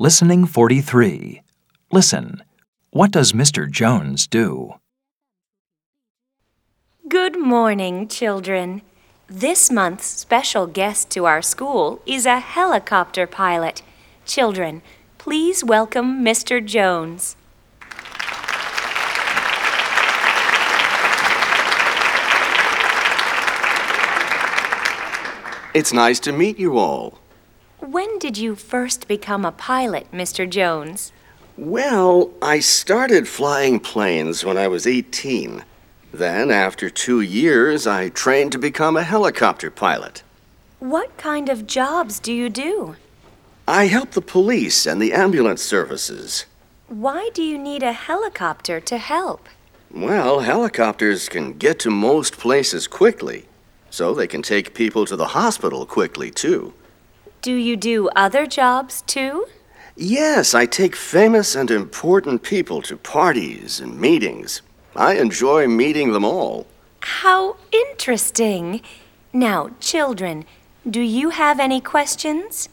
Listening 43. Listen. What does Mr. Jones do? Good morning, children. This month's special guest to our school is a helicopter pilot. Children, please welcome Mr. Jones. It's nice to meet you all. When did you first become a pilot, Mr. Jones? Well, I started flying planes when I was 18. Then, after 2 years, I trained to become a helicopter pilot. What kind of jobs do you do? I help the police and the ambulance services. Why do you need a helicopter to help? Well, helicopters can get to most places quickly, so they can take people to the hospital quickly, too. Do you do other jobs, too? Yes, I take famous and important people to parties and meetings. I enjoy meeting them all. How interesting! Now, children, do you have any questions?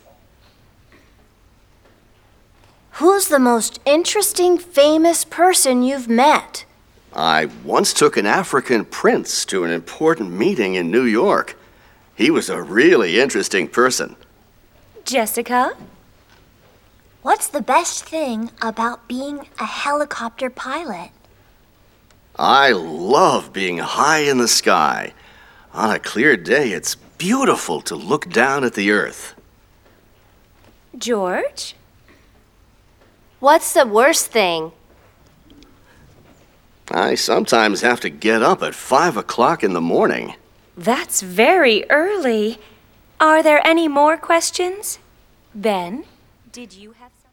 Who's the most interesting, famous person you've met? I once took an African prince to an important meeting in New York. He was a really interesting person. Jessica? What's the best thing about being a helicopter pilot? I love being high in the sky. On a clear day, it's beautiful to look down at the earth. George? What's the worst thing? I sometimes have to get up at 5 o'clock in the morning. That's very early. Are there any more questions? Ben, did you have...